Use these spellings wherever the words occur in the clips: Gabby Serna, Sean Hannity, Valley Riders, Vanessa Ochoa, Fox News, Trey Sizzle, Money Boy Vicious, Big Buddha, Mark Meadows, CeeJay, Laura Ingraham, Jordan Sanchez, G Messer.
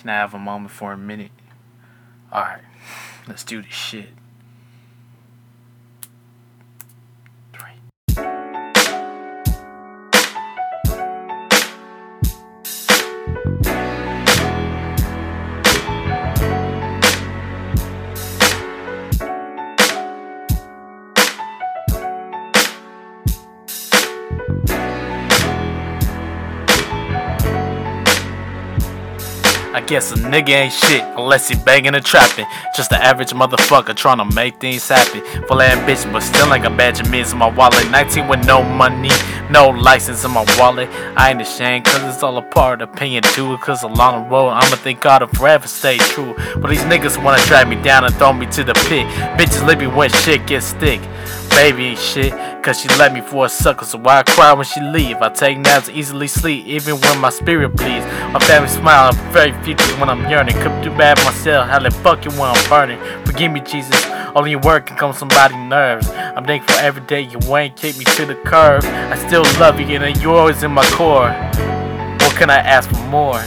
Can I have a moment for a minute? Alright, let's do this shit. I guess a nigga ain't shit unless he banging or trapping. Just an average motherfucker trying to make things happen. Full of ambition, but still ain't a badge of means in my wallet. 19 with no money, no license in my wallet. I ain't ashamed cause it's all a part of paying due. Cause along the road I'ma think God will forever stay true. But these niggas wanna drag me down and throw me to the pit. Bitches leave me when shit gets thick. Baby ain't shit, cause she left me for a sucker, so why I cry when she leave? I take naps to easily sleep, even when my spirit bleeds. My family smile, I'm very future when I'm yearning. Could do bad myself, how they fuck you when I'm burning. Forgive me, Jesus, only your word can calm somebody's nerves. I'm thankful every day you ain't kick me to the curb. I still love you and you're always in my core. What can I ask for more?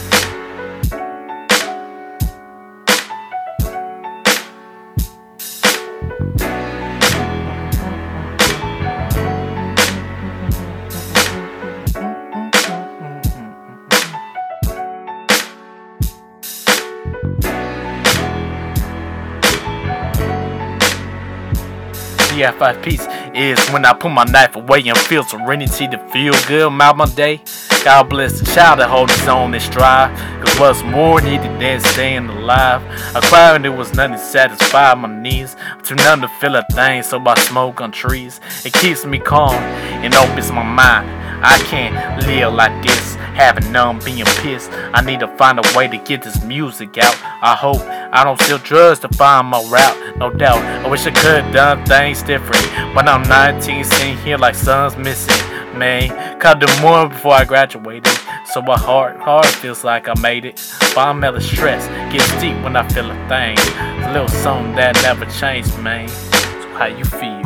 GFI peace is when I put my knife away and feel serenity to feel good about my day. God bless the child that holds his own and strive. Cause what's more needed than staying alive? I cried and there was nothing to satisfy my needs. I'm too numb to feel a thing, so I smoke on trees. It keeps me calm and opens my mind. I can't live like this, having numb, being pissed. I need to find a way to get this music out. I hope I don't steal drugs to find my route, no doubt. I wish I could've done things different. When I'm 19, sitting here like son's missing. Man, could do more before I graduated. So my heart feels like I made it. But I'm hella stressed, gets deep when I feel a thing. It's a little something that never changed, man. So how you feel?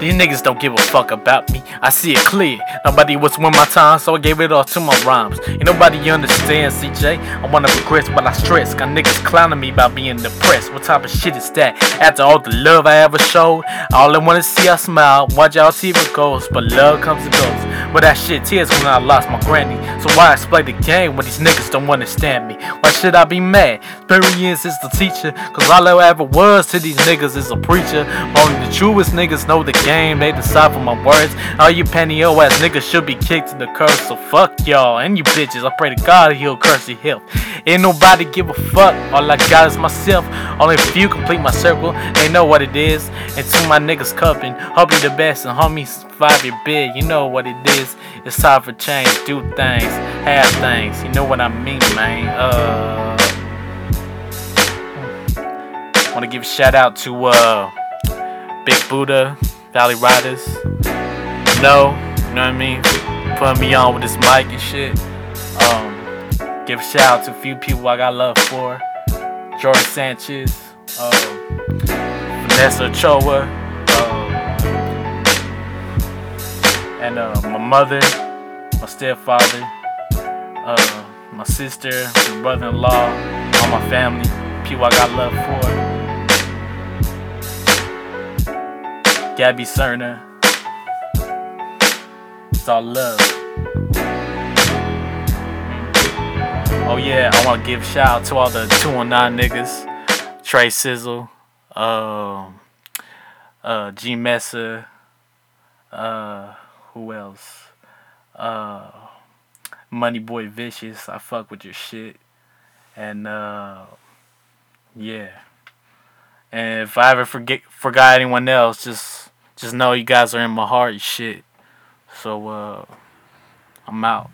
These niggas don't give a fuck about me, I see it clear. Nobody was worth my time, so I gave it all to my rhymes. Ain't nobody understands, CJ. I wanna regress while I stress. Got niggas clowning me about being depressed. What type of shit is that? After all the love I ever showed, all I wanna see I smile. Watch y'all see what goes, but love comes and goes. But that shit tears when I lost my granny. So why I play the game when these niggas don't understand me? Why should I be mad? Experience is the teacher, cause all I ever was to these niggas is a preacher. Only the truest niggas know the game. They decide for my words. All you panty-o ass niggas should be kicked to the curb. So fuck y'all and you bitches. I pray to God he'll curse your health. Ain't nobody give a fuck. All I got is myself. Only few complete my circle. They know what it is. And to my niggas cupping, hope you the best and homie survive your bid. You know what it is. It's time for change. Do things, have things. You know what I mean, man. Wanna give a shout out to Big Buddha. Valley Riders, you know what I mean, putting me on with this mic and shit. Give a shout out to a few people I got love for, Jordan Sanchez, Vanessa Ochoa, and my mother, my stepfather, my sister, my brother-in-law, all my family, people I got love for. Gabby Serna. It's all love. Oh yeah, I wanna give a shout out to all the 219 niggas. Trey Sizzle, G Messer, who else? Money Boy Vicious, I fuck with your shit. And yeah. And if I ever forgot anyone else, just know you guys are in my heart and shit. So I'm out.